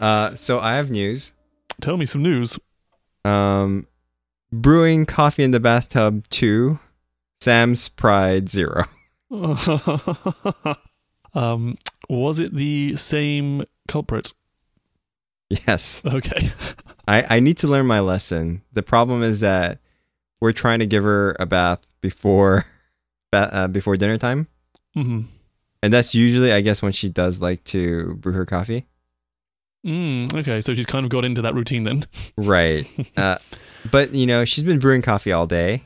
So I have news. Tell me some news. Brewing Coffee in the Bathtub 2, Sam's Pride 0. Was it the same culprit? Yes. Okay. I need to learn my lesson. The problem is that we're trying to give her a bath before dinner time. Mm-hmm. And that's usually, I guess, when she does like to brew her coffee. Okay, so she's kind of got into that routine then. Right. But, you know, she's been brewing coffee all day,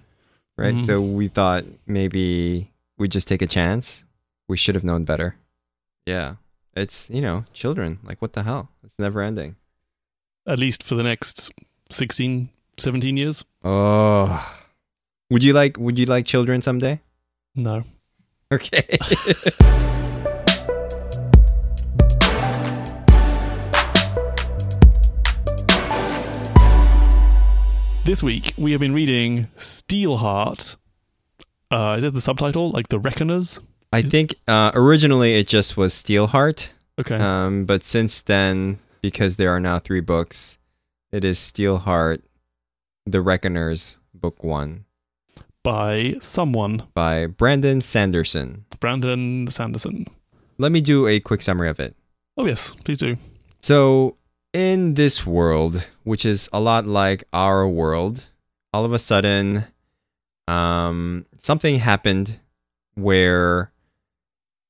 right? Mm-hmm. So we thought maybe we'd just take a chance. We should have known better. Yeah. It's, you know, children. Like, what the hell? It's never ending. At least for the next 16, 17 years. Oh. Would you like children someday? No. Okay. This week, we have been reading Steelheart. Is it the subtitle? Like The Reckoners? I think originally it just was Steelheart. Okay. But since then, because there are now 3 books, it is Steelheart, The Reckoners, Book 1. By someone. By Brandon Sanderson. Brandon Sanderson. Let me do a quick summary of it. Oh, yes. Please do. So, in this world, which is a lot like our world, all of a sudden, something happened where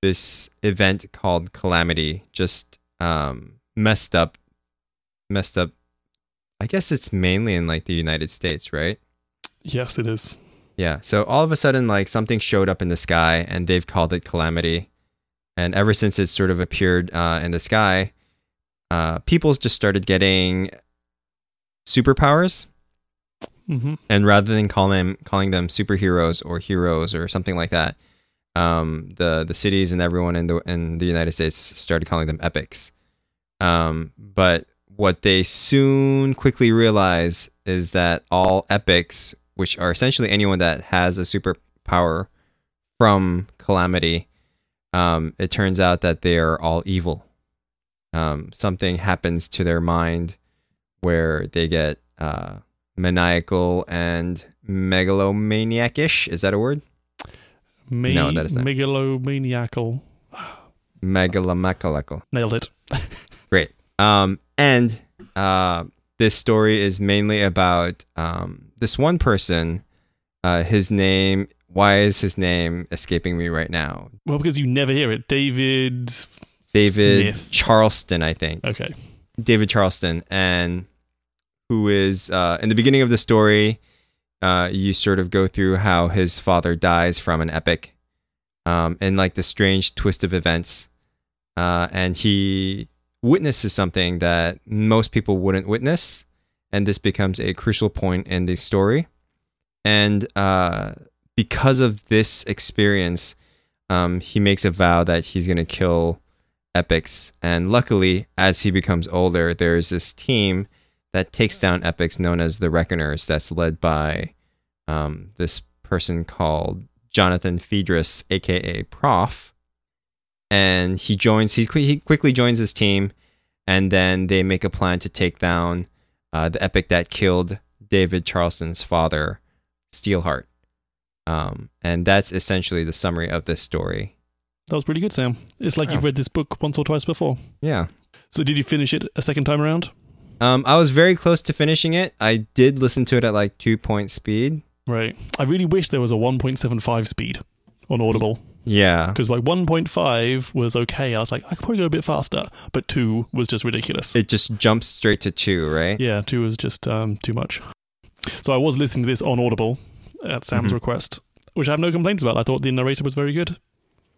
this event called Calamity just messed up. I guess it's mainly in like the United States, right? Yes, it is. Yeah. So all of a sudden, like something showed up in the sky, and they've called it Calamity. And ever since it sort of appeared in the sky, people just started getting superpowers, mm-hmm. and rather than calling them superheroes or heroes or something like that, the cities and everyone in the United States started calling them epics. But what they soon quickly realize is that all epics, which are essentially anyone that has a superpower from Calamity, it turns out that they are all evil. Something happens to their mind where they get maniacal and megalomaniac-ish. Is that a word? No, that is not. Megalomaniacal. Megalomaniacal. Nailed it. Great. And this story is mainly about this one person. His name, why is his name escaping me right now? Well, because you never hear it. David Smith. Charleston, I think. Okay. David Charleston, and who is, in the beginning of the story, you sort of go through how his father dies from an epic, and like the strange twist of events. And he witnesses something that most people wouldn't witness, and this becomes a crucial point in the story. And because of this experience, he makes a vow that he's going to kill epics, and luckily, as he becomes older, there's this team that takes down epics known as the Reckoners, that's led by this person called Jonathan Phaedrus, aka Prof, and he quickly joins his team, and then they make a plan to take down the epic that killed David Charleston's father, Steelheart. And that's essentially the summary of this story. That was pretty good, Sam. It's like you've read this book once or twice before. Yeah. So did you finish it a second time around? I was very close to finishing it. I did listen to it at like 2-point speed. Right. I really wish there was a 1.75 speed on Audible. Yeah. Because like 1.5 was okay. I was like, I could probably go a bit faster. But 2 was just ridiculous. It just jumps straight to 2, right? Yeah, 2 was just too much. So I was listening to this on Audible at Sam's request, which I have no complaints about. I thought the narrator was very good.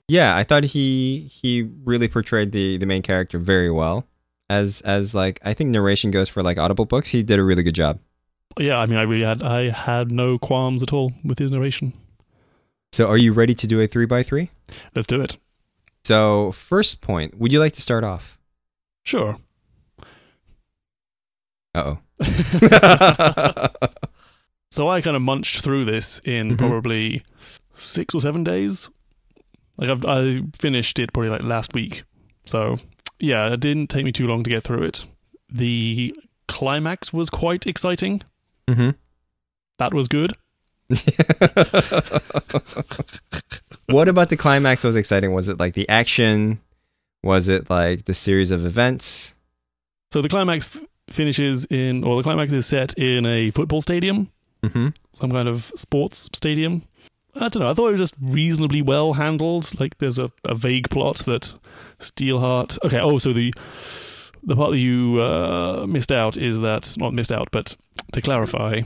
Yeah, I thought he really portrayed the main character very well. As like, I think narration goes for like Audible books, he did a really good job. Yeah, I mean, I had no qualms at all with his narration. So are you ready to do a 3x3? Let's do it. So first point, would you like to start off? Sure. Uh-oh. So I kind of munched through this in probably 6 or 7 days. Like I finished it probably like last week. So yeah, it didn't take me too long to get through it. The climax was quite exciting. Mm-hmm. That was good. What about the climax was exciting? Was it like the action? Was it like the series of events? So the climax is set in a football stadium. Mm-hmm. Some kind of sports stadium. I don't know. I thought it was just reasonably well handled. Like, there's a vague plot that Steelheart... Okay, so the part that you missed out is that... Not missed out, but to clarify,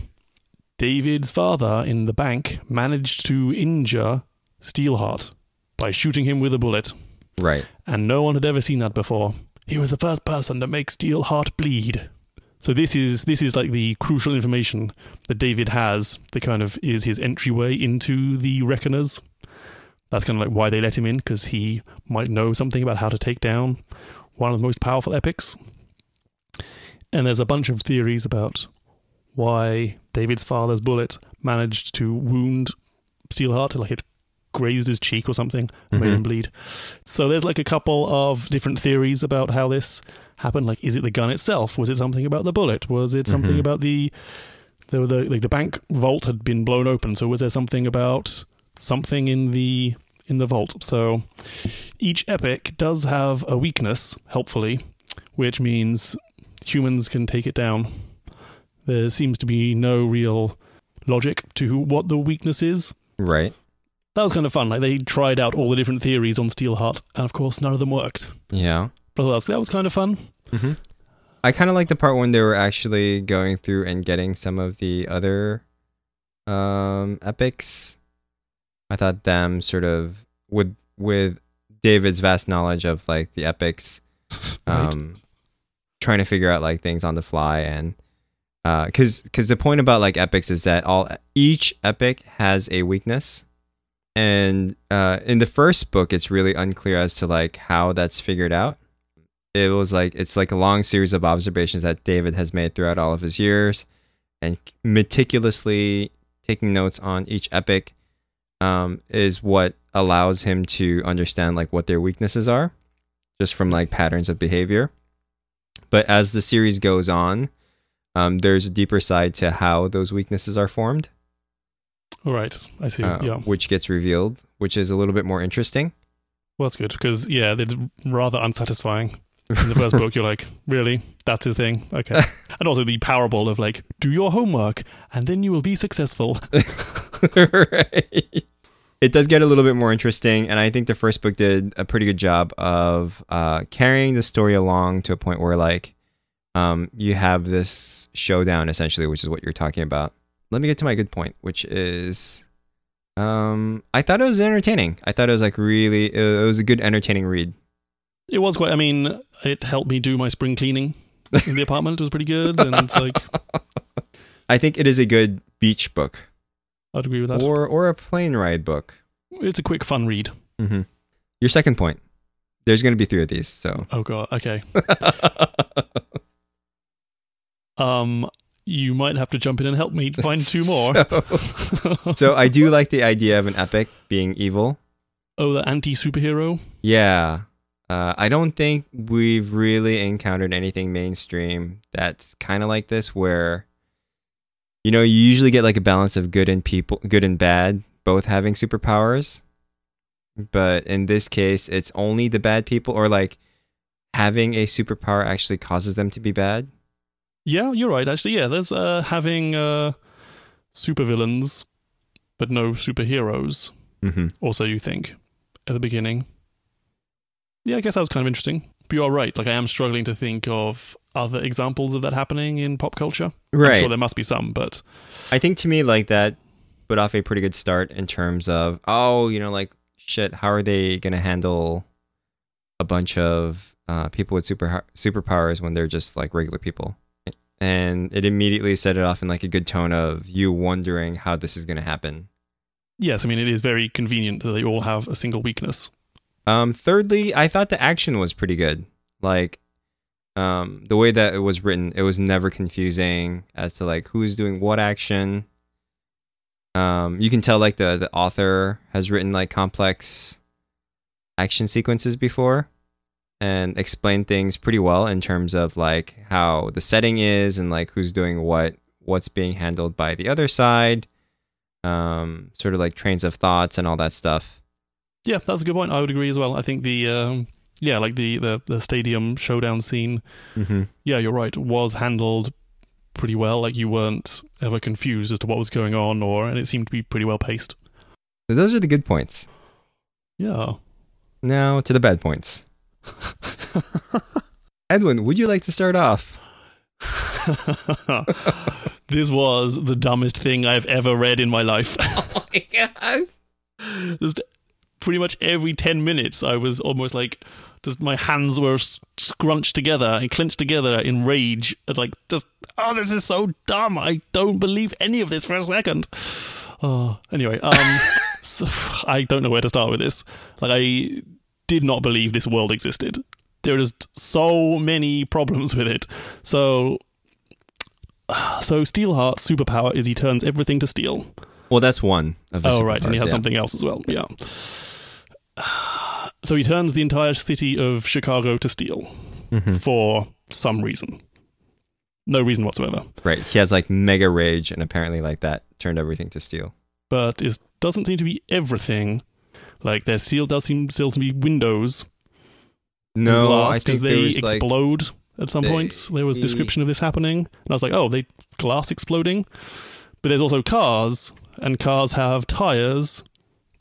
David's father in the bank managed to injure Steelheart by shooting him with a bullet. Right. And no one had ever seen that before. He was the first person to make Steelheart bleed. So this is like the crucial information that David has that kind of is his entryway into the Reckoners. That's kind of like why they let him in, because he might know something about how to take down one of the most powerful epics. And there's a bunch of theories about why David's father's bullet managed to wound Steelheart, like it grazed his cheek or something, mm-hmm. made him bleed. So there's like a couple of different theories about how this happened. Like, is it the gun itself? Was it something about the bullet? Was it something mm-hmm. about the bank vault had been blown open? So was there something about something in the vault? So each epic does have a weakness, helpfully, which means humans can take it down. There seems to be no real logic to what the weakness is. Right. That was kind of fun. Like, they tried out all the different theories on Steelheart, and of course none of them worked. Yeah. But that was kind of fun. Mm-hmm. I kind of liked the part when they were actually going through and getting some of the other epics. I thought them sort of with David's vast knowledge of like the epics, right. trying to figure out like things on the fly, and because the point about like epics is that each epic has a weakness. And in the first book, it's really unclear as to like how that's figured out. It was like it's like a long series of observations that David has made throughout all of his years, and meticulously taking notes on each epic is what allows him to understand like what their weaknesses are, just from like patterns of behavior. But as the series goes on, there's a deeper side to how those weaknesses are formed. All right, I see. Yeah, which gets revealed, which is a little bit more interesting. Well, that's good, because yeah, they're rather unsatisfying. In the first book, you're like, really? That's his thing? Okay. And also the parable of like, do your homework, and then you will be successful. Right. It does get a little bit more interesting, and I think the first book did a pretty good job of carrying the story along to a point where like, you have this showdown essentially, which is what you're talking about. Let me get to my good point, which is, I thought it was entertaining. I thought it was like really, it was a good entertaining read. It was quite, I mean, it helped me do my spring cleaning in the apartment. It was pretty good. And it's like, I think it is a good beach book. I'd agree with that. Or a plane ride book. It's a quick, fun read. Mm-hmm. Your second point. There's going to be three of these, so. Oh God. Okay. You might have to jump in and help me find two more. So I do like the idea of an epic being evil. Oh, the anti-superhero? Yeah. I don't think we've really encountered anything mainstream that's kind of like this, where, you know, you usually get like a balance of good and bad, both having superpowers. But in this case, it's only the bad people, or like having a superpower actually causes them to be bad. Yeah, you're right, actually. Yeah, there's having supervillains, but no superheroes, mm-hmm. or so you think, at the beginning. Yeah, I guess that was kind of interesting. But you're right, like I am struggling to think of other examples of that happening in pop culture. Right. I'm sure there must be some, but... I think to me, like, that put off a pretty good start in terms of, like, shit, how are they going to handle a bunch of people with superpowers when they're just, like, regular people? And it immediately set it off in like a good tone of you wondering how this is going to happen. Yes, I mean, it is very convenient that they all have a single weakness. Thirdly, I thought the action was pretty good. Like, the way that it was written, it was never confusing as to like who's doing what action. You can tell like the author has written like complex action sequences before. and explain things pretty well in terms of like how the setting is and like who's doing what, what's being handled by the other side, sort of like trains of thoughts and all that stuff. Yeah, that's a good point. I would agree as well. I think the like the stadium showdown scene, mm-hmm. yeah, you're right, was handled pretty well. Like you weren't ever confused as to what was going on, or and it seemed to be pretty well paced. So those are the good points. Yeah. Now to the bad points. Edwin, would you like to start off? This was the dumbest thing I've ever read in my life. Oh my god. Just pretty much every 10 minutes I was almost like, just my hands were scrunched together and clenched together in rage at like, just, oh, this is so dumb, I don't believe any of this for a second. Oh, anyway, so, I don't know where to start with this. Like, I did not believe this world existed. There are just so many problems with it. So Steelheart's superpower is he turns everything to steel. Well, that's one of the superpowers. Oh, right, and he has something else as well, yeah. So he turns the entire city of Chicago to steel for some reason. No reason whatsoever. Right, he has like mega rage, and apparently like that turned everything to steel. But it doesn't seem to be everything. Like, their steel does seem still to be windows. No, glass, I think they explode like, at some points. There was a description of this happening. And I was like, oh, they glass exploding? But there's also cars, and cars have tires.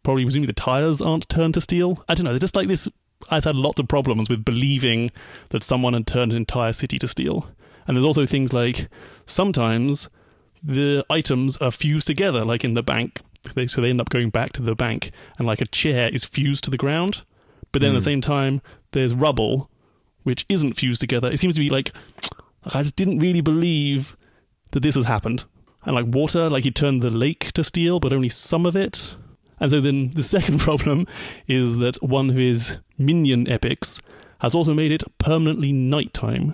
Probably presumably the tires aren't turned to steel. I don't know, they're just like this. I've had lots of problems with believing that someone had turned an entire city to steel. And there's also things like, sometimes the items are fused together, like in the bank. So they end up going back to the bank, and like a chair is fused to the ground, but then at the same time there's rubble which isn't fused together. It seems to be like, I just didn't really believe that this has happened. And like water, like he turned the lake to steel, but only some of it. And so then the second problem is that one of his minion epics has also made it permanently nighttime,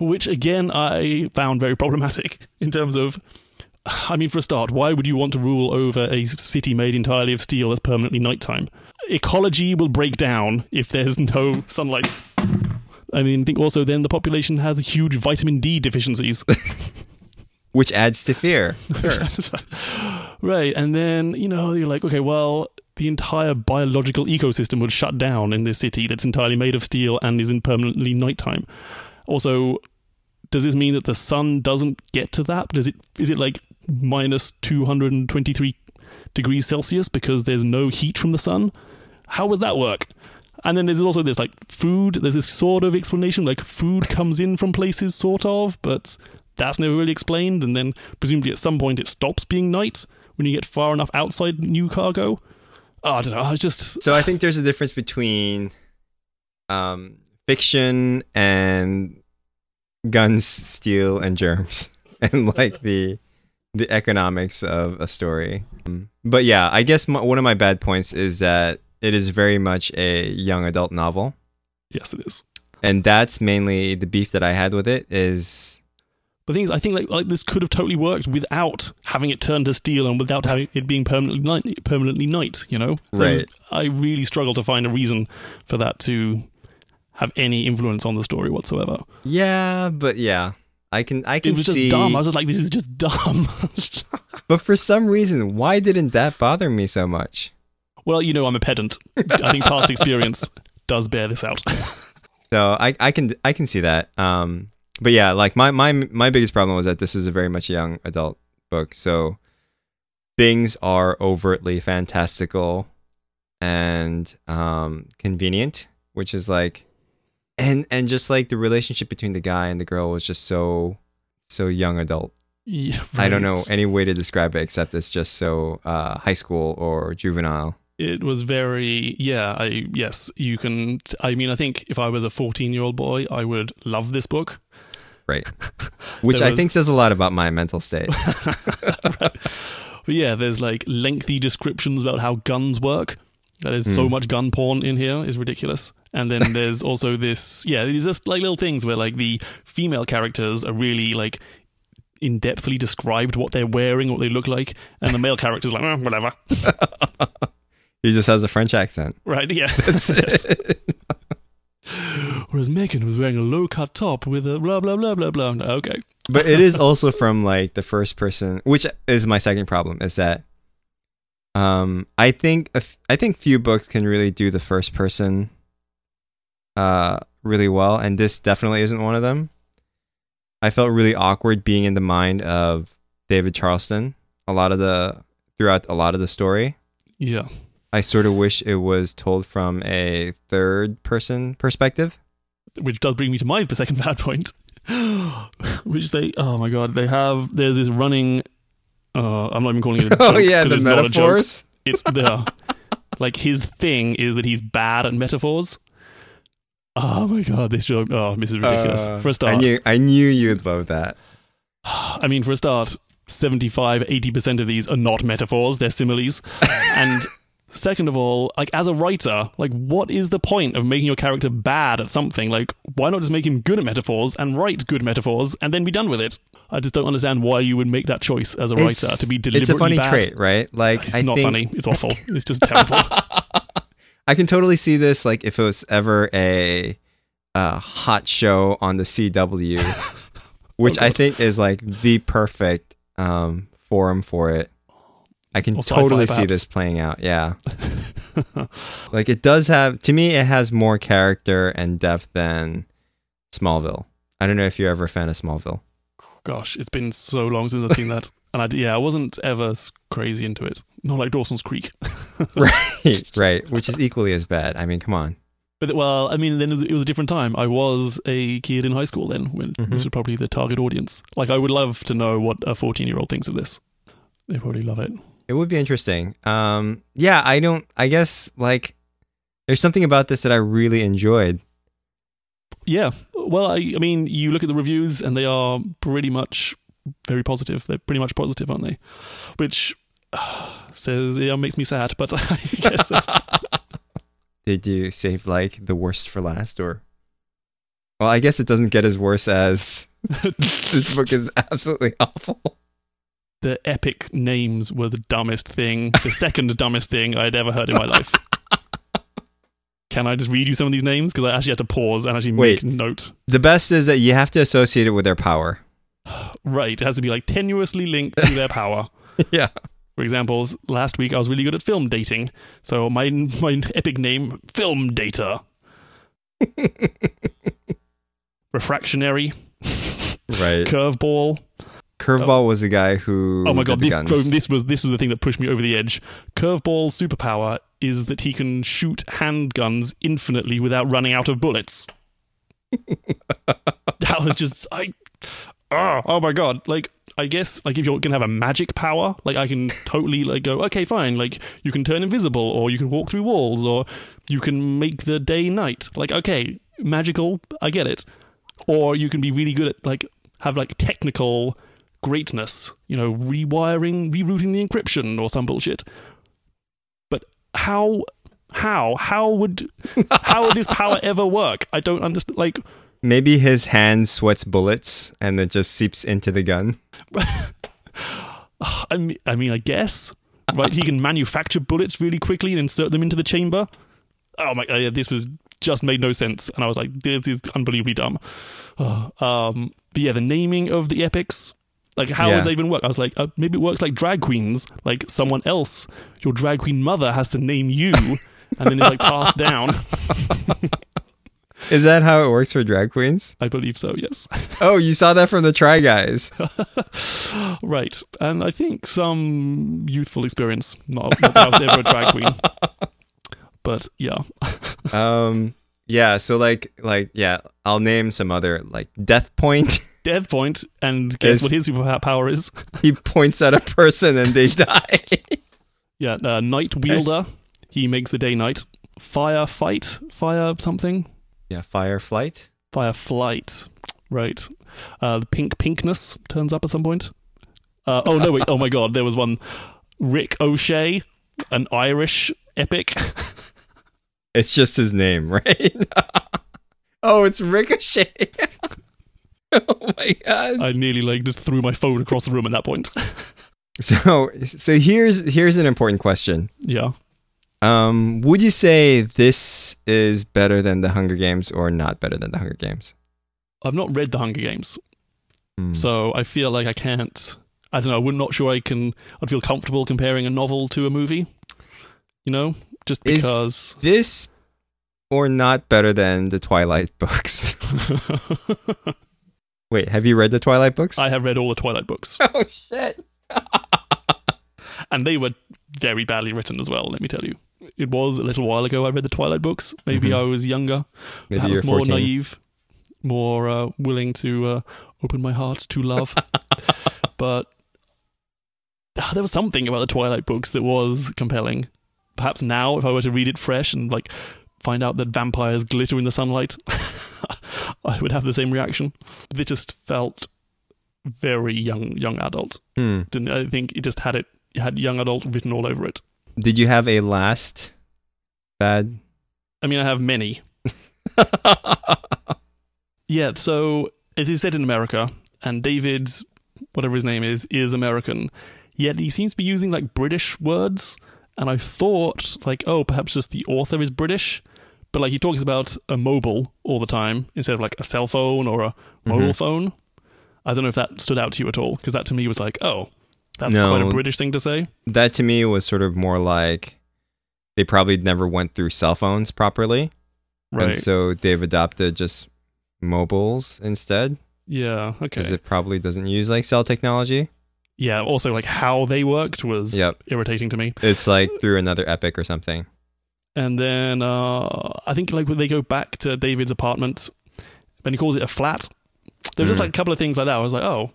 which again I found very problematic in terms of, I mean, for a start, why would you want to rule over a city made entirely of steel that's permanently nighttime? Ecology will break down if there's no sunlight. I mean, I think also then the population has huge vitamin D deficiencies. Which adds to fear. Sure. Right, and then, you know, you're like, okay, well, the entire biological ecosystem would shut down in this city that's entirely made of steel and is in permanently nighttime. Also, does this mean that the sun doesn't get to that? Is it like minus 223 degrees Celsius because there's no heat from the sun? How would that work? And then there's also this like food, there's this sort of explanation, like food comes in from places sort of, but that's never really explained. And then presumably at some point it stops being night when you get far enough outside New Cargo. Oh, I don't know. So I think there's a difference between fiction and guns, steel, and germs, and like the economics of a story. But yeah, I guess one of my bad points is that it is very much a young adult novel. Yes, it is. And that's mainly the beef that I had with it. Is the thing is, I think like this could have totally worked without having it turned to steel and without having it being permanently night. You know, right? I really struggle to find a reason for that to have any influence on the story whatsoever. Yeah, but yeah. I can see... It was just dumb. I was just like, this is just dumb. But for some reason, why didn't that bother me so much? Well, you know, I'm a pedant. I think past experience does bear this out. So I can see that. But yeah, like my biggest problem was that this is a very much young adult book, so things are overtly fantastical and convenient, which is like... And just like the relationship between the guy and the girl was just so young adult. Yeah, right. I don't know any way to describe it except it's just so high school or juvenile. It was very, you can, I mean, I think if I was a 14-year-old boy, I would love this book. Right. Which I think says a lot about my mental state. Right. But yeah, there's like lengthy descriptions about how guns work. There's so much gun porn in here, it's ridiculous. And then there's also this, there's just like little things where like the female characters are really like in-depthly described what they're wearing, what they look like, and the male character's like, whatever. He just has a French accent. Right, yeah. That's it. Whereas Megan was wearing a low-cut top with a blah, blah, blah, blah, blah. Okay. But it is also from, like, the first person, which is my second problem, is that I think few books can really do the first person really well, and this definitely isn't one of them. I felt really awkward being in the mind of David Charleston throughout a lot of the story. Yeah. I sort of wish it was told from a third person perspective. Which does bring me to my second bad point. Which there's this running, I'm not even calling it a joke. Oh yeah, the metaphors. It's there. Like, his thing is that he's bad at metaphors. Oh my god, this joke. Oh, this is ridiculous. For a start. I knew you'd love that. I mean, for a start, 75-80% of these are not metaphors, they're similes. And second of all, like, as a writer, like, what is the point of making your character bad at something? Like, why not just make him good at metaphors and write good metaphors and then be done with it? I just don't understand why you would make that choice as a writer, to be deliberately bad. It's a funny trait, right? Like, it's not funny. It's awful. It's just terrible. I can totally see this, like, if it was ever a hot show on the CW, which I think is, like, the perfect forum for it. I can totally see this playing out, yeah. Like, it does have, to me, it has more character and depth than Smallville. I don't know if you're ever a fan of Smallville. Gosh, it's been so long since I've seen that. And I wasn't ever crazy into it. Not like Dawson's Creek. Right, which is equally as bad. I mean, come on. But, well, I mean, then it was a different time. I was a kid in high school then, when this was probably the target audience. Like, I would love to know what a 14-year-old thinks of this. They probably love it. It would be interesting. Yeah, I guess, like, there's something about this that I really enjoyed. Yeah. Well, I mean, you look at the reviews and they are pretty much very positive. They're pretty much positive, aren't they? Which makes me sad, but I guess that's... Did you save, like, the worst for last, or... Well, I guess it doesn't get as worse as... This book is absolutely awful. The epic names were the dumbest thing, the second dumbest thing I'd ever heard in my life. Can I just read you some of these names? Because I actually had to pause and actually make note. The best is that you have to associate it with their power. Right. It has to be, like, tenuously linked to their power. Yeah. For example, last week I was really good at film dating. So my epic name, Film Data. Refractionary. Right. Curveball. Curveball was the guy who... Oh my god, this was the thing that pushed me over the edge. Curveball's superpower is that he can shoot handguns infinitely without running out of bullets. That was just... oh my god. Like, I guess, like, if you're going to have a magic power, like, I can totally, like, go, okay, fine. Like, you can turn invisible, or you can walk through walls, or you can make the day night. Like, okay, magical, I get it. Or you can be really good at, like, have, like, technical... greatness, you know, rerouting the encryption or some bullshit. But how would this power ever work? I don't understand. Like, maybe his hand sweats bullets and it just seeps into the gun. I mean, I guess, right? He can manufacture bullets really quickly and insert them into the chamber. Oh my god, this was just made no sense, and I was like, this is unbelievably dumb. But yeah, the naming of the epics. Like, how does that even work? I was like, maybe it works like drag queens. Like, someone else, your drag queen mother has to name you, and then it's, like, passed down. Is that how it works for drag queens? I believe so, yes. Oh, you saw that from the Try Guys. Right. And I think some youthful experience. Not that I was ever a drag queen. But, yeah. Yeah, so, like, yeah, I'll name some other, like, Death Point... Death Point, and guess what his superpower is? He points at a person and they die. Yeah, Night Wielder. He makes the day night. Fire something. Yeah, Fireflight. Right. The pinkness turns up at some point. Oh no! Wait. Oh my God! There was one. Rick O'Shea, an Irish epic. It's just his name, right? Oh, it's Ricochet. Oh my god! I nearly, like, just threw my phone across the room at that point. So here's an important question. Yeah. Would you say this is better than The Hunger Games or not better than The Hunger Games? I've not read The Hunger Games. So I feel like I can't... I don't know, I'm not sure I can... I'd feel comfortable comparing a novel to a movie. You know? Just because... Is this or not better than the Twilight books? Wait, have you read the Twilight books? I have read all the Twilight books. Oh, shit. And they were very badly written as well, let me tell you. It was a little while ago I read the Twilight books. Maybe I was younger. Maybe perhaps more 14. Naive. More willing to open my heart to love. But there was something about the Twilight books that was compelling. Perhaps now, if I were to read it fresh and like find out that vampires glitter in the sunlight, I would have the same reaction. They just felt very young adult. Didn't I think it just had it had young adult written all over it. Did you have a last bad? I mean, I have many. Yeah, so it is set in America, and David, whatever his name is American. Yet he seems to be using like British words, and I thought like, oh, perhaps just the author is British, but like he talks about a mobile all the time instead of like a cell phone or a mobile phone. I don't know if that stood out to you at all, because that to me was like, oh, that's quite a British thing to say. That to me was sort of more like they probably never went through cell phones properly, right? And so they've adopted just mobiles instead. Yeah, okay. Because it probably doesn't use like cell technology. Yeah, also like how they worked was irritating to me. It's like through another epic or something. And then I think like when they go back to David's apartment, and he calls it a flat. There was just like a couple of things like that. I was like, oh,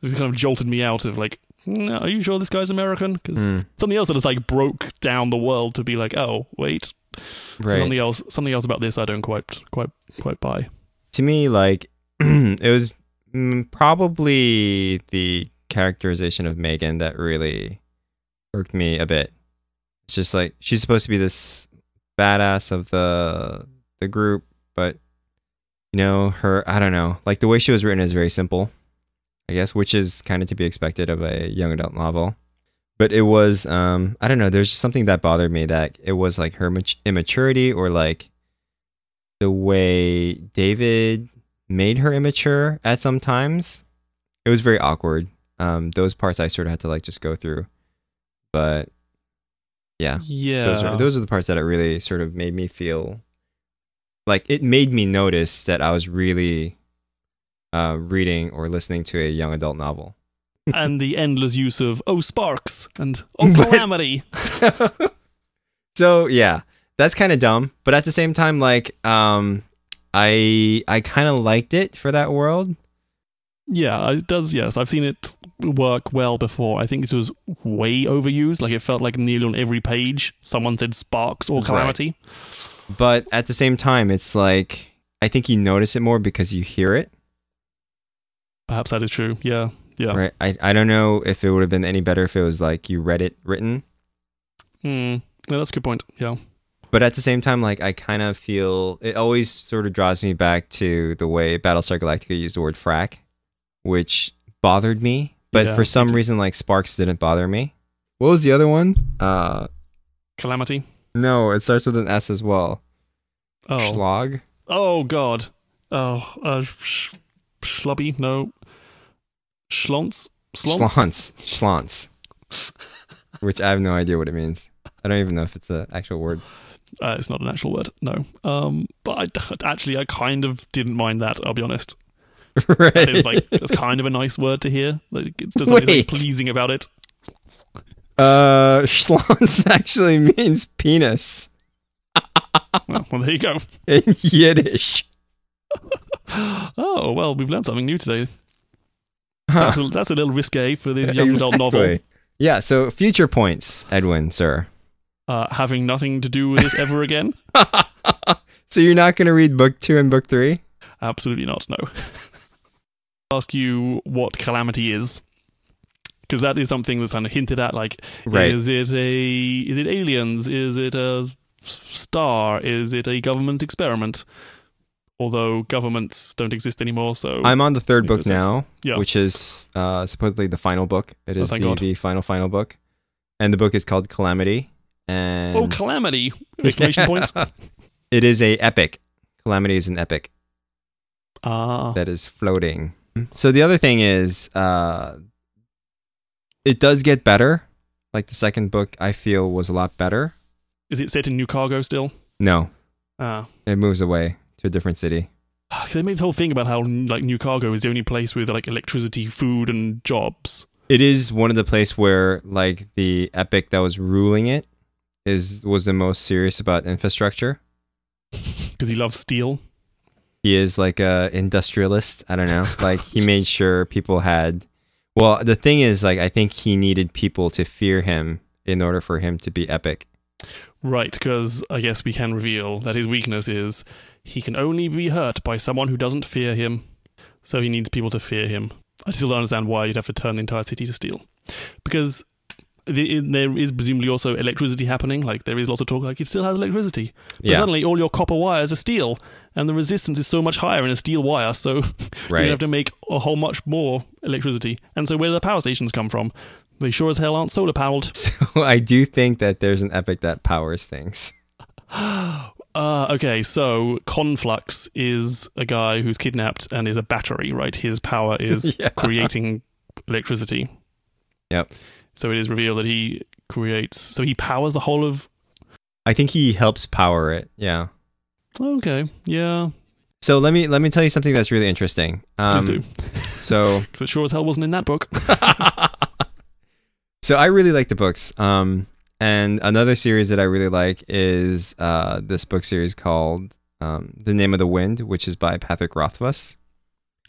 this kind of jolted me out of like, are you sure this guy's American? Because something else that has like broke down the world to be like, oh, wait, right. Something else about this I don't quite buy. To me, like, it was probably the characterization of Megan that really irked me a bit. It's just like, she's supposed to be this badass of the group, but, you know, her, I don't know, like, the way she was written is very simple, I guess, which is kind of to be expected of a young adult novel. But it was, I don't know, there's just something that bothered me that it was, like, her immaturity or, like, the way David made her immature at some times. It was very awkward. Those parts I sort of had to like just go through. But yeah. Those are the parts that it really sort of made me feel like it made me notice that I was really reading or listening to a young adult novel. And the endless use of sparks and calamity. So yeah. That's kind of dumb, but at the same time, like, I kind of liked it for that world. Yeah, it does, yes. I've seen it work well before. I think this was way overused. Like, it felt like nearly on every page, someone said sparks or calamity. Right. But at the same time, it's like, I think you notice it more because you hear it. Perhaps that is true, yeah. Right. I don't know if it would have been any better if it was, like, you read it written. No, that's a good point, yeah. But at the same time, like, I kind of feel it always sort of draws me back to the way Battlestar Galactica used the word frack, which bothered me. But for some reason, like, sparks didn't bother me. What was the other one? Calamity? No, it starts with an S as well. Oh. Schlag? Oh, God. Oh, schlubby? No. Schlons? Schlons. Which I have no idea what it means. I don't even know if it's an actual word. It's not an actual word, no. But I kind of didn't mind that, I'll be honest. Right. It's like, it's kind of a nice word to hear. Like, it's just something pleasing about it. Schlons actually means penis. Well, there you go. In Yiddish. Oh, well, we've learned something new today. Huh. That's a little risque for this young adult novel. Yeah, so future points, Edwin, sir. Having nothing to do with this ever again. So you're not going to read book 2 and book 3? Absolutely not, no. I'll ask you what Calamity is, because that is something that's kind of hinted at, like, right. Is it aliens? Is it a star? Is it a government experiment? Although governments don't exist anymore, so... I'm on the third book now, which is supposedly the final book. It is the final book. And the book is called Calamity. And oh, Calamity! Exclamation points. It is a epic. Calamity is an epic. That is floating. So the other thing is, it does get better. Like the second book, I feel, was a lot better. Is it set in New Cargo still? No. It moves away to a different city. They made the whole thing about how like New Cargo is the only place with like electricity, food, and jobs. It is one of the places where like the epic that was ruling it was the most serious about infrastructure. Because he loves steel. He is like a industrialist. I don't know. Like he made sure people had. Well, the thing is, like I think he needed people to fear him in order for him to be epic. Right, because I guess we can reveal that his weakness is he can only be hurt by someone who doesn't fear him. So he needs people to fear him. I still don't understand why you'd have to turn the entire city to steel. Because there is presumably also electricity happening. Like, there is lots of talk, like, it still has electricity. But suddenly, all your copper wires are steel. And the resistance is so much higher in a steel wire. So you have to make a whole much more electricity. And so where do the power stations come from? They sure as hell aren't solar powered. So I do think that there's an epic that powers things. Okay, so Conflux is a guy who's kidnapped and is a battery, right? His power is creating electricity. Yep. So it is revealed that he creates... So he powers the whole of... I think he helps power it, yeah. Okay, yeah. So let me tell you something that's really interesting. Please do. So... Because it sure as hell wasn't in that book. So I really like the books. And another series that I really like is this book series called The Name of the Wind, which is by Patrick Rothfuss.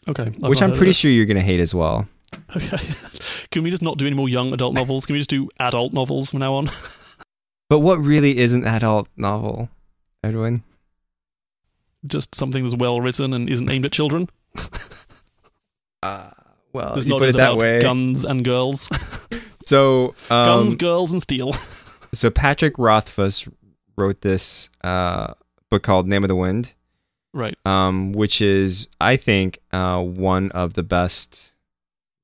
Okay. Which I'm pretty sure you're going to hate as well. Okay. Can we just not do any more young adult novels? Can we just do adult novels from now on? But what really is an adult novel, Edwin? Just something that's well written and isn't aimed at children? Well, you put it that way. Guns and girls. So guns, girls, and steel. So Patrick Rothfuss wrote this book called Name of the Wind. Right. Which is, I think, one of the best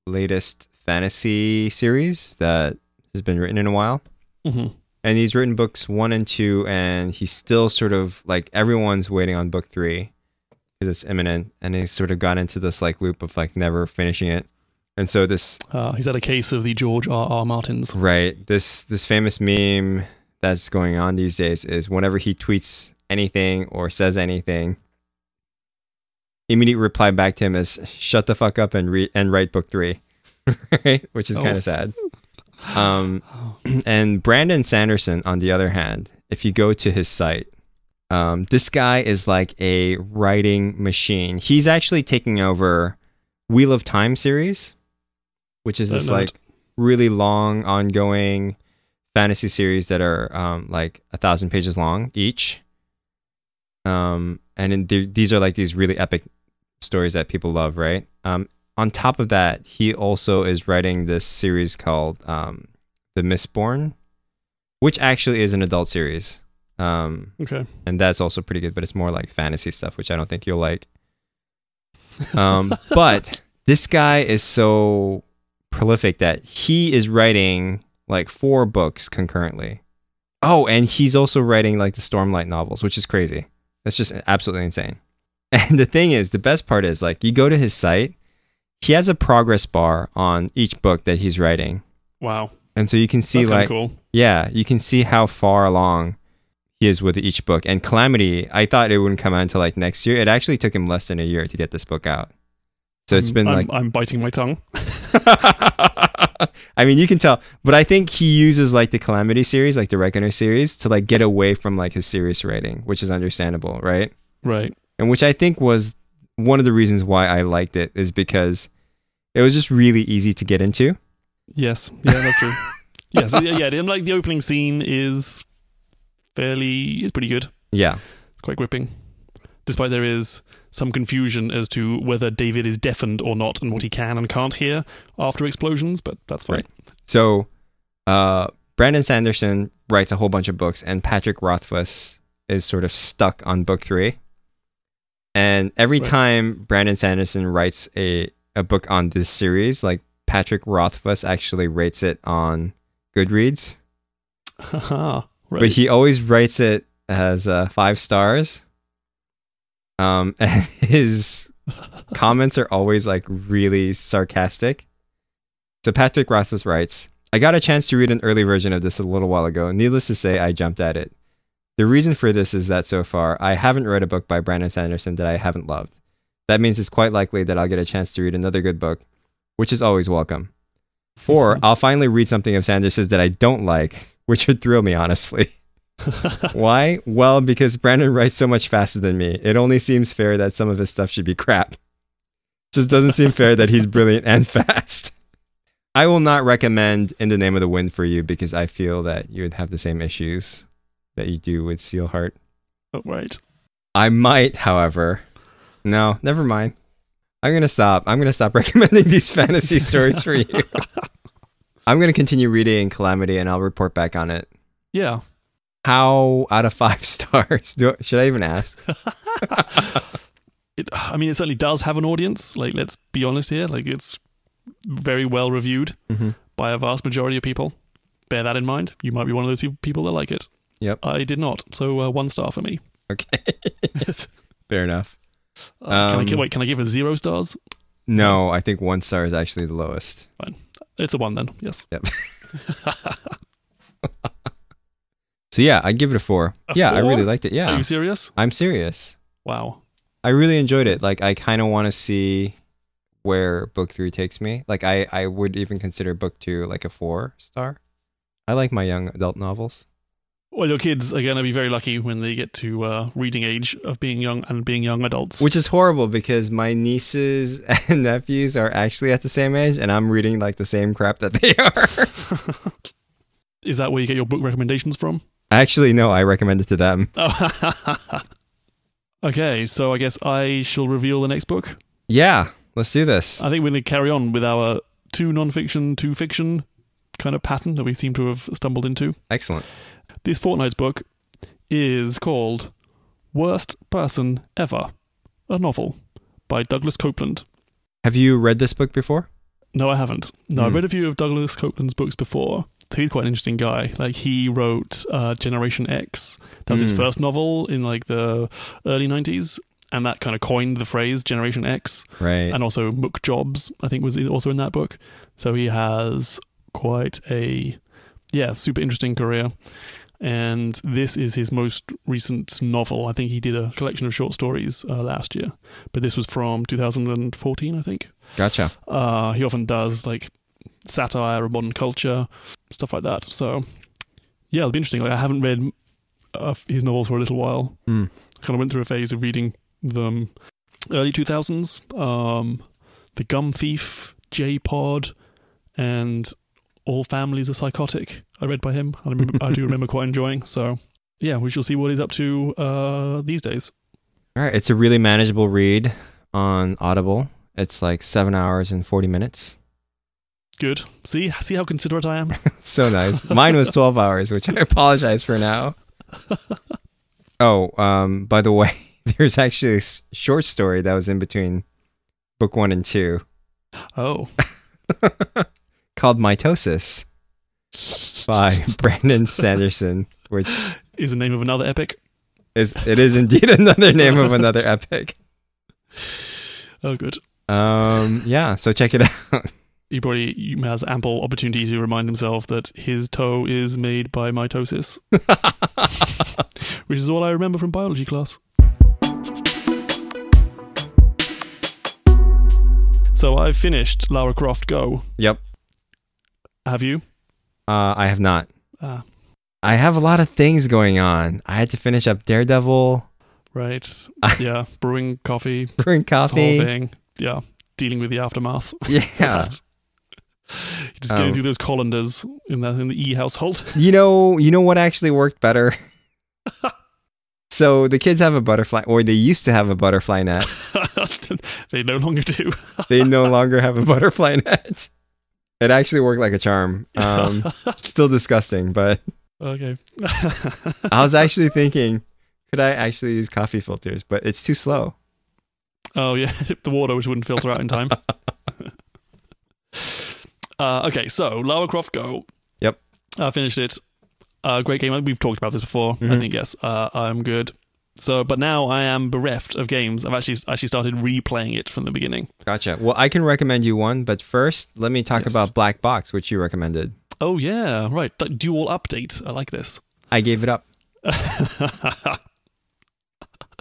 latest fantasy series that has been written in a while. Mm-hmm. And he's written books 1 and 2, and he's still sort of like everyone's waiting on book 3 because it's imminent. And he's sort of got into this like loop of like never finishing it. And so this... he's had a case of the George R.R. Martins. Right. This famous meme that's going on these days is whenever he tweets anything or says anything, immediate reply back to him is, shut the fuck up and write book 3. Right? Which is kind of sad. And Brandon Sanderson, on the other hand, if you go to his site, this guy is like a writing machine. He's actually taking over Wheel of Time series, which is this like really long ongoing fantasy series that are like 1,000 pages long each. And these are like these really epic stories that people love, right? On top of that, he also is writing this series called The Mistborn, which actually is an adult series. Okay. And that's also pretty good, but it's more like fantasy stuff, which I don't think you'll like. But this guy is so prolific that he is writing like 4 books concurrently. Oh, and he's also writing like the Stormlight novels, which is crazy. That's just absolutely insane. And the thing is, the best part is like you go to his site, he has a progress bar on each book that he's writing. Wow. And so you can see that's like, cool. Yeah, you can see how far along he is with each book. And Calamity, I thought it wouldn't come out until like next year. It actually took him less than a year to get this book out. So it's been like... I'm biting my tongue. I mean, you can tell. But I think he uses like the Calamity series, like the Reckoner series, to like get away from like his serious writing, which is understandable, right? Right. And which I think was one of the reasons why I liked it is because it was just really easy to get into. Yes. Yeah, that's true. Yes. Yeah, like the opening scene is... It's pretty good. Yeah. Quite gripping. Despite there is some confusion as to whether David is deafened or not and what he can and can't hear after explosions, but that's fine. Right. So, Brandon Sanderson writes a whole bunch of books and Patrick Rothfuss is sort of stuck on book 3. And every time Brandon Sanderson writes a book on this series, like Patrick Rothfuss actually rates it on Goodreads. Haha. Right. But he always writes it as 5 stars. And his comments are always like really sarcastic. So Patrick Rothfuss writes, I got a chance to read an early version of this a little while ago. Needless to say, I jumped at it. The reason for this is that so far, I haven't read a book by Brandon Sanderson that I haven't loved. That means it's quite likely that I'll get a chance to read another good book, which is always welcome. Or I'll finally read something of Sanderson's that I don't like, which would thrill me, honestly. Why? Well, because Brandon writes so much faster than me. It only seems fair that some of his stuff should be crap. Just doesn't seem fair that he's brilliant and fast. I will not recommend In the Name of the Wind for you because I feel that you would have the same issues that you do with Steelheart. Oh, right. I might, however. No, never mind. I'm going to stop recommending these fantasy stories for you. I'm going to continue reading Calamity and I'll report back on it. Yeah. How out of 5 stars? Should I even ask? It certainly does have an audience. Like, let's be honest here. Like, it's very well reviewed by a vast majority of people. Bear that in mind. You might be one of those people that like it. Yep. I did not. So 1 star for me. Okay. Fair enough. Can I give it 0 stars? No, I think 1 star is actually the lowest. Fine. It's a 1 then, yes. Yep. So yeah, I give it a 4. I really liked it. Yeah. Are you serious? I'm serious. Wow. I really enjoyed it. Like, I kind of want to see where book 3 takes me. Like, I would even consider book 2 like a 4 star. I like my young adult novels. Well, your kids are going to be very lucky when they get to reading age of being young and being young adults. Which is horrible because my nieces and nephews are actually at the same age and I'm reading like the same crap that they are. Is that where you get your book recommendations from? Actually, no, I recommend it to them. Oh. Okay, so I guess I shall reveal the next book. Yeah, let's do this. I think we're going to carry on with our 2 nonfiction, 2 fiction kind of pattern that we seem to have stumbled into. Excellent. This fortnight's book is called Worst Person Ever, a novel by Douglas Copeland. Have you read this book before? No, I haven't. No, I've read a few of Douglas Copeland's books before. He's quite an interesting guy. Like, he wrote Generation X. That was his first novel in like the early 90s. And that kind of coined the phrase Generation X. Right. And also Mook Jobs, I think, was also in that book. So he has quite a, super interesting career. And this is his most recent novel. I think he did a collection of short stories last year, but this was from 2014, I think. Gotcha. He often does like satire of modern culture, stuff like that. So, yeah, it'll be interesting. Like, I haven't read his novels for a little while. I kind of went through a phase of reading them early 2000s. The Gum Thief, JPod, and All Families Are Psychotic. I read by him. I do remember quite enjoying. So, yeah, we shall see what he's up to these days. All right. It's a really manageable read on Audible. It's like 7 hours and 40 minutes. Good. See how considerate I am? So nice. Mine was 12 hours, which I apologize for now. By the way, there's actually a short story that was in between book 1 and 2. Oh. Called Mitosis by Brandon Sanderson, which is the name of another epic. It is indeed another name of another epic. Oh, good. So check it out. He probably has ample opportunity to remind himself that his toe is made by mitosis, which is all I remember from biology class. So I've finished Lara Croft Go. Yep. Have you? I have not. I have a lot of things going on. I had to finish up Daredevil. Right. Yeah. Brewing coffee. Whole thing. Yeah. Dealing with the aftermath. Yeah. Just getting through those colanders in the E household. You know what actually worked better? So the kids have a butterfly, or they used to have a butterfly net. They no longer do. They no longer have a butterfly net. It actually worked like a charm. Still disgusting, but... Okay. I was actually thinking, could I actually use coffee filters? But it's too slow. Oh, yeah. The water, which wouldn't filter out in time. Okay, so Lara Croft Go. Yep. I finished it. Great game. We've talked about this before. Mm-hmm. I think, yes. I'm good. So, but now I am bereft of games. I've actually started replaying it from the beginning. Gotcha. Well, I can recommend you one, but first, let me talk about Black Box, which you recommended. Oh, yeah. Right. Dual update. I like this. I gave it up.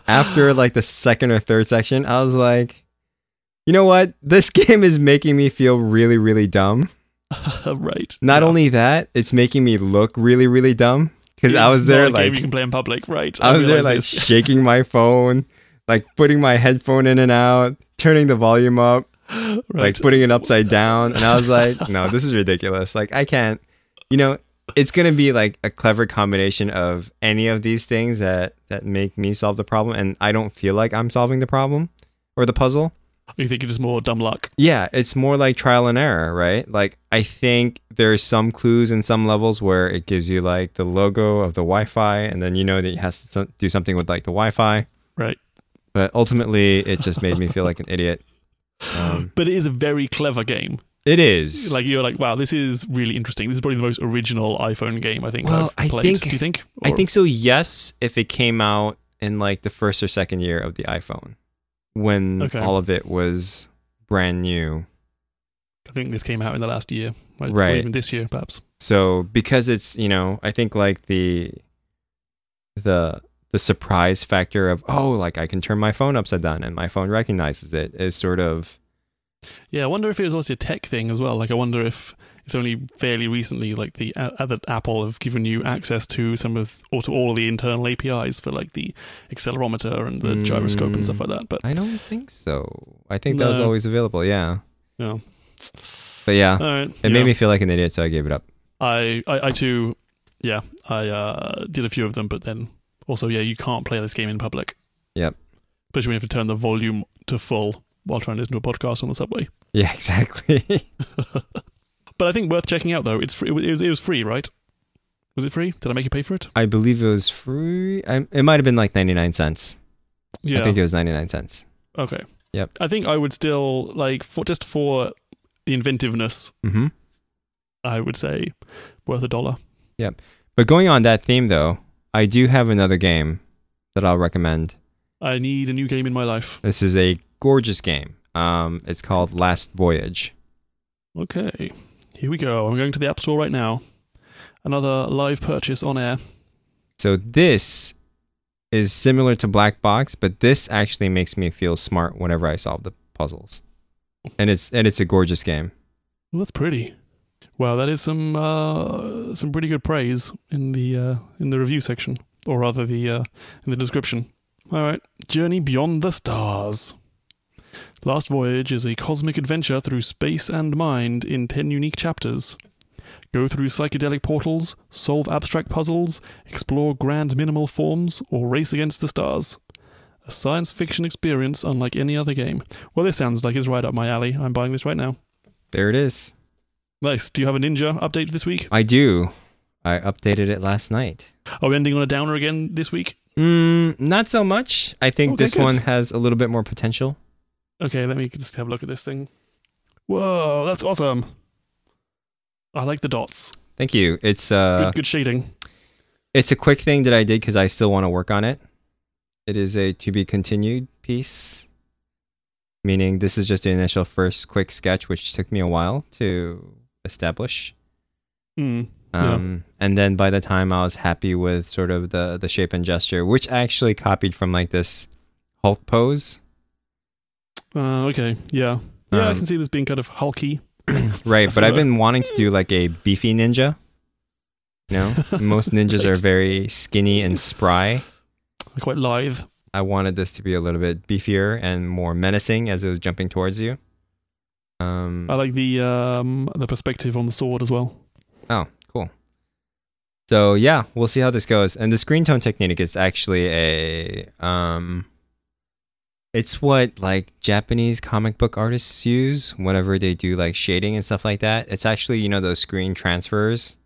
After like the second or third section, I was like, you know what? This game is making me feel really, really dumb. Right. Not only that, it's making me look really, really dumb. Because I was there like... you can play in public, right? I was there like shaking my phone, like putting my headphone in and out, turning the volume up, right. Like putting it upside down. And I was like, no, this is ridiculous. Like I can't, you know, it's going to be like a clever combination of any of these things that make me solve the problem. And I don't feel like I'm solving the problem or the puzzle. You think it is more dumb luck? Yeah, it's more like trial and error, right? Like, I think there's some clues in some levels where it gives you, like, the logo of the Wi-Fi, and then you know that it has to do something with, like, the Wi-Fi. Right. But ultimately, it just made me feel like an idiot. But it is a very clever game. It is. Like, you're like, wow, this is really interesting. This is probably the most original iPhone game I think I've played. Do you think? I think so, yes, if it came out in, like, the first or second year of the iPhone. When all of it was brand new. I think this came out in the last year. Right. Or even this year, perhaps. So, because it's, you know, I think like the surprise factor of, oh, like I can turn my phone upside down and my phone recognizes it is sort of... Yeah, I wonder if it was also a tech thing as well. Like, I wonder if it's only fairly recently, like the other Apple have given you access to some of, or to all of the internal APIs for like the accelerometer and the gyroscope and stuff like that. But I don't think so. I think that was always available. Yeah. Yeah. But yeah, it made me feel like an idiot, so I gave it up. I too, yeah, I did a few of them, but then also, yeah, you can't play this game in public. Yep. Especially when you have to turn the volume to full while trying to listen to a podcast on the subway. Yeah, exactly. But I think worth checking out, though. It's free. It was free, right? Was it free? Did I make you pay for it? I believe it was free. It might have been like 99 cents. Yeah, I think it was 99 cents. Okay. Yep. I think I would still like for the inventiveness. Mm-hmm. I would say worth $1. Yep. But going on that theme, though, I do have another game that I'll recommend. I need a new game in my life. This is a gorgeous game. It's called Last Voyage. Okay. Here we go. I'm going to the App Store right now. Another live purchase on air. So this is similar to Black Box, but this actually makes me feel smart whenever I solve the puzzles. And it's a gorgeous game. Well, that's pretty. Wow, that is some pretty good praise in the review section, or rather the in the description. All right. Journey Beyond the Stars. Last Voyage is a cosmic adventure through space and mind in 10 unique chapters. Go through psychedelic portals, solve abstract puzzles, explore grand minimal forms, or race against the stars. A science fiction experience unlike any other game. Well, this sounds like it's right up my alley. I'm buying this right now. There it is. Nice. Do you have a Ninja update this week? I do. I updated it last night. Are we ending on a downer again this week? Not so much. I think this one has a little bit more potential. Okay, let me just have a look at this thing. Whoa, that's awesome. I like the dots. Thank you. It's good shading. It's a quick thing that I did because I still want to work on it. It is a to be continued piece, meaning this is just the initial first quick sketch, which took me a while to establish. And then by the time I was happy with sort of the shape and gesture, which I actually copied from like this Hulk pose. Okay. Yeah. Yeah, I can see this being kind of hulky. Right, but I've been wanting to do like a beefy ninja. You know? Most ninjas are very skinny and spry. They're quite lithe. I wanted this to be a little bit beefier and more menacing as it was jumping towards you. I like the perspective on the sword as well. Oh, cool. So yeah, we'll see how this goes. And the screen tone technique is actually a it's what like Japanese comic book artists use whenever they do like shading and stuff like that. It's actually, you know, those screen transfers.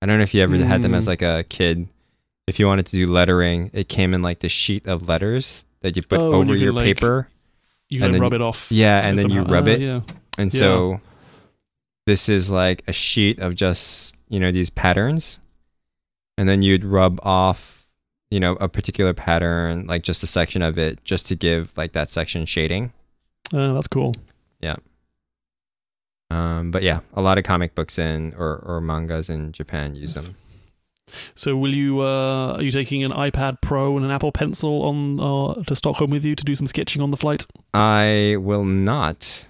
I don't know if you ever had them as like a kid. If you wanted to do lettering, it came in like the sheet of letters that you put over your paper. You can rub it off. Yeah, and then you rub it. Yeah. And so this is like a sheet of just, you know, these patterns. and then you'd rub off, you know, a particular pattern, like just a section of it, just to give like that section shading. That's cool. Yeah. But yeah, a lot of comic books in or mangas in Japan use them. So will you? Are you taking an iPad Pro and an Apple Pencil on to Stockholm with you to do some sketching on the flight? I will not.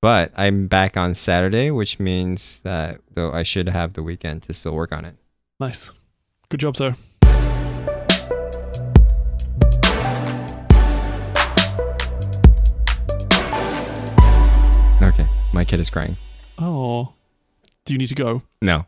But I'm back on Saturday, which means that though I should have the weekend to still work on it. Nice. Good job, sir. Okay, my kid is crying. Oh. Do you need to go? No.